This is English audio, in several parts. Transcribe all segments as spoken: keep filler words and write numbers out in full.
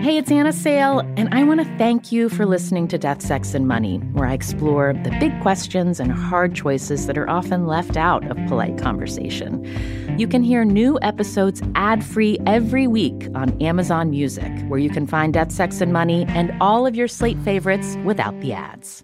Hey, it's Anna Sale, and I want to thank you for listening to Death, Sex, and Money, where I explore the big questions and hard choices that are often left out of polite conversation. You can hear new episodes ad-free every week on Amazon Music, where you can find Death, Sex, and Money and all of your Slate favorites without the ads.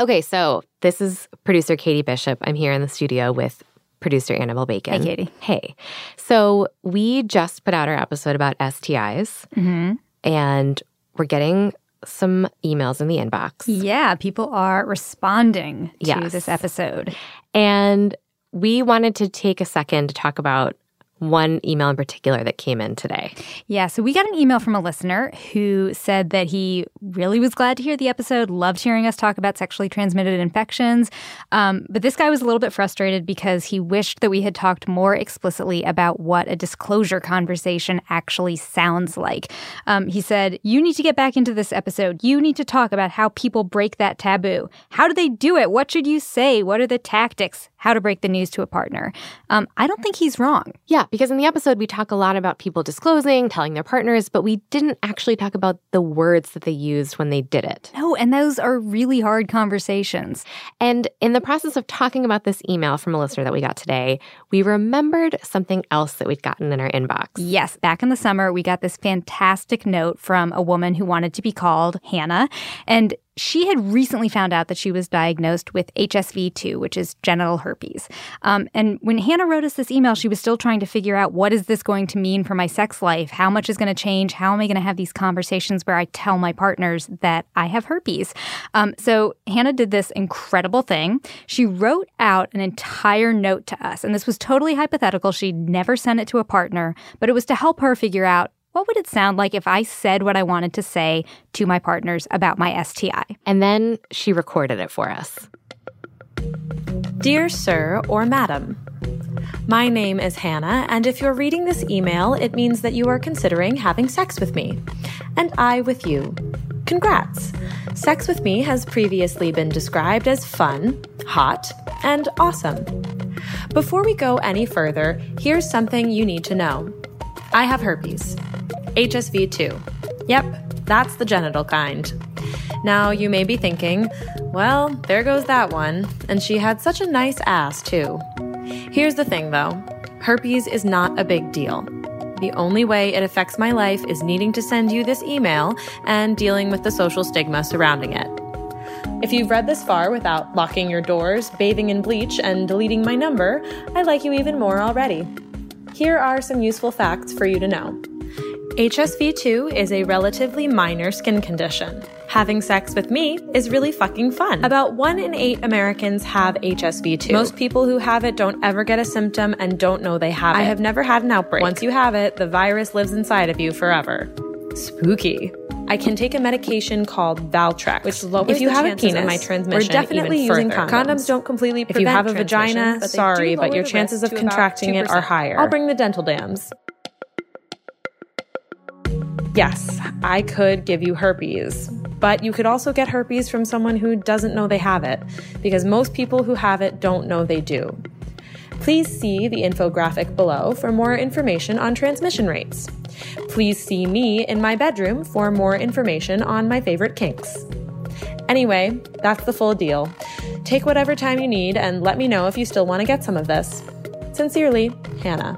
Okay, so this is producer Katie Bishop. I'm here in the studio with producer Annabelle Bacon. Hey, Katie. Hey. So we just put out our episode about S T Is, mm-hmm. and we're getting some emails in the inbox. Yeah, people are responding to yes. this episode. And we wanted to take a second to talk about one email in particular that came in today. Yeah, so we got an email from a listener who said that he really was glad to hear the episode, loved hearing us talk about sexually transmitted infections. Um, but this guy was a little bit frustrated because he wished that we had talked more explicitly about what a disclosure conversation actually sounds like. Um, he said, you need to get back into this episode. You need to talk about how people break that taboo. How do they do it? What should you say? What are the tactics? How to break the news to a partner. Um, I don't think he's wrong. Yeah, because in the episode, we talk a lot about people disclosing, telling their partners, but we didn't actually talk about the words that they used when they did it. No, and those are really hard conversations. And in the process of talking about this email from a listener that we got today, we remembered something else that we'd gotten in our inbox. Yes, back in the summer, we got this fantastic note from a woman who wanted to be called Hannah, and she had recently found out that she was diagnosed with H S V two, which is genital herpes. Um, and when Hannah wrote us this email, she was still trying to figure out, what is this going to mean for my sex life? How much is going to change? How am I going to have these conversations where I tell my partners that I have herpes? Um, so Hannah did this incredible thing. She wrote out an entire note to us. And this was totally hypothetical. She'd never sent it to a partner, but it was to help her figure out, what would it sound like if I said what I wanted to say to my partners about my S T I? And then she recorded it for us. Dear Sir or Madam, my name is Hannah, and if you're reading this email, it means that you are considering having sex with me, and I with you. Congrats! Sex with me has previously been described as fun, hot, and awesome. Before we go any further, here's something you need to know. I have herpes. H S V two. Yep, that's the genital kind. Now, you may be thinking, well, there goes that one, and she had such a nice ass, too. Here's the thing, though. Herpes is not a big deal. The only way it affects my life is needing to send you this email and dealing with the social stigma surrounding it. If you've read this far without locking your doors, bathing in bleach, and deleting my number, I like you even more already. Here are some useful facts for you to know. H S V two is a relatively minor skin condition. Having sex with me is really fucking fun. About one in eight Americans have H S V two. Most people who have it don't ever get a symptom and don't know they have it. I have never had an outbreak. Once you have it, the virus lives inside of you forever. Spooky. I can take a medication called Valtrex, which lowers if you the have chances a penis, of my transmission. We're definitely even using condoms. Condoms don't completely prevent If you have a vagina, but sorry, but your chances of contracting it are higher. I'll bring the dental dams. Yes, I could give you herpes, but you could also get herpes from someone who doesn't know they have it, because most people who have it don't know they do. Please see the infographic below for more information on transmission rates. Please see me in my bedroom for more information on my favorite kinks. Anyway, that's the full deal. Take whatever time you need and let me know if you still want to get some of this. Sincerely, Hannah.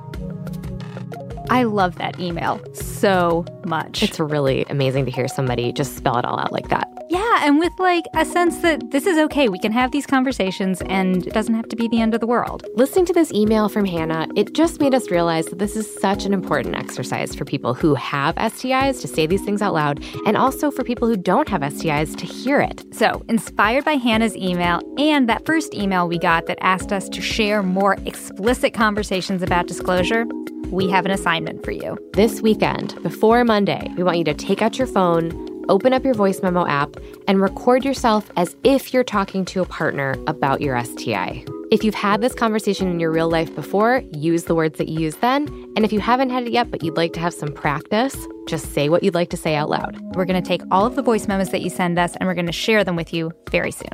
I love that email so much. It's really amazing to hear somebody just spell it all out like that. Yeah, and with like a sense that this is okay. We can have these conversations and it doesn't have to be the end of the world. Listening to this email from Hannah, it just made us realize that this is such an important exercise for people who have S T Is to say these things out loud, and also for people who don't have S T Is to hear it. So, inspired by Hannah's email and that first email we got that asked us to share more explicit conversations about disclosure, we have an assignment for you. This weekend, before Monday, we want you to take out your phone, open up your voice memo app, and record yourself as if you're talking to a partner about your S T I. If you've had this conversation in your real life before, use the words that you used then. And if you haven't had it yet, but you'd like to have some practice, just say what you'd like to say out loud. We're going to take all of the voice memos that you send us, and we're going to share them with you very soon.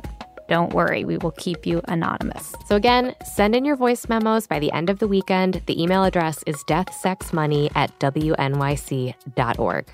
Don't worry, we will keep you anonymous. So again, send in your voice memos by the end of the weekend. The email address is deathsexmoney at w n y c dot org.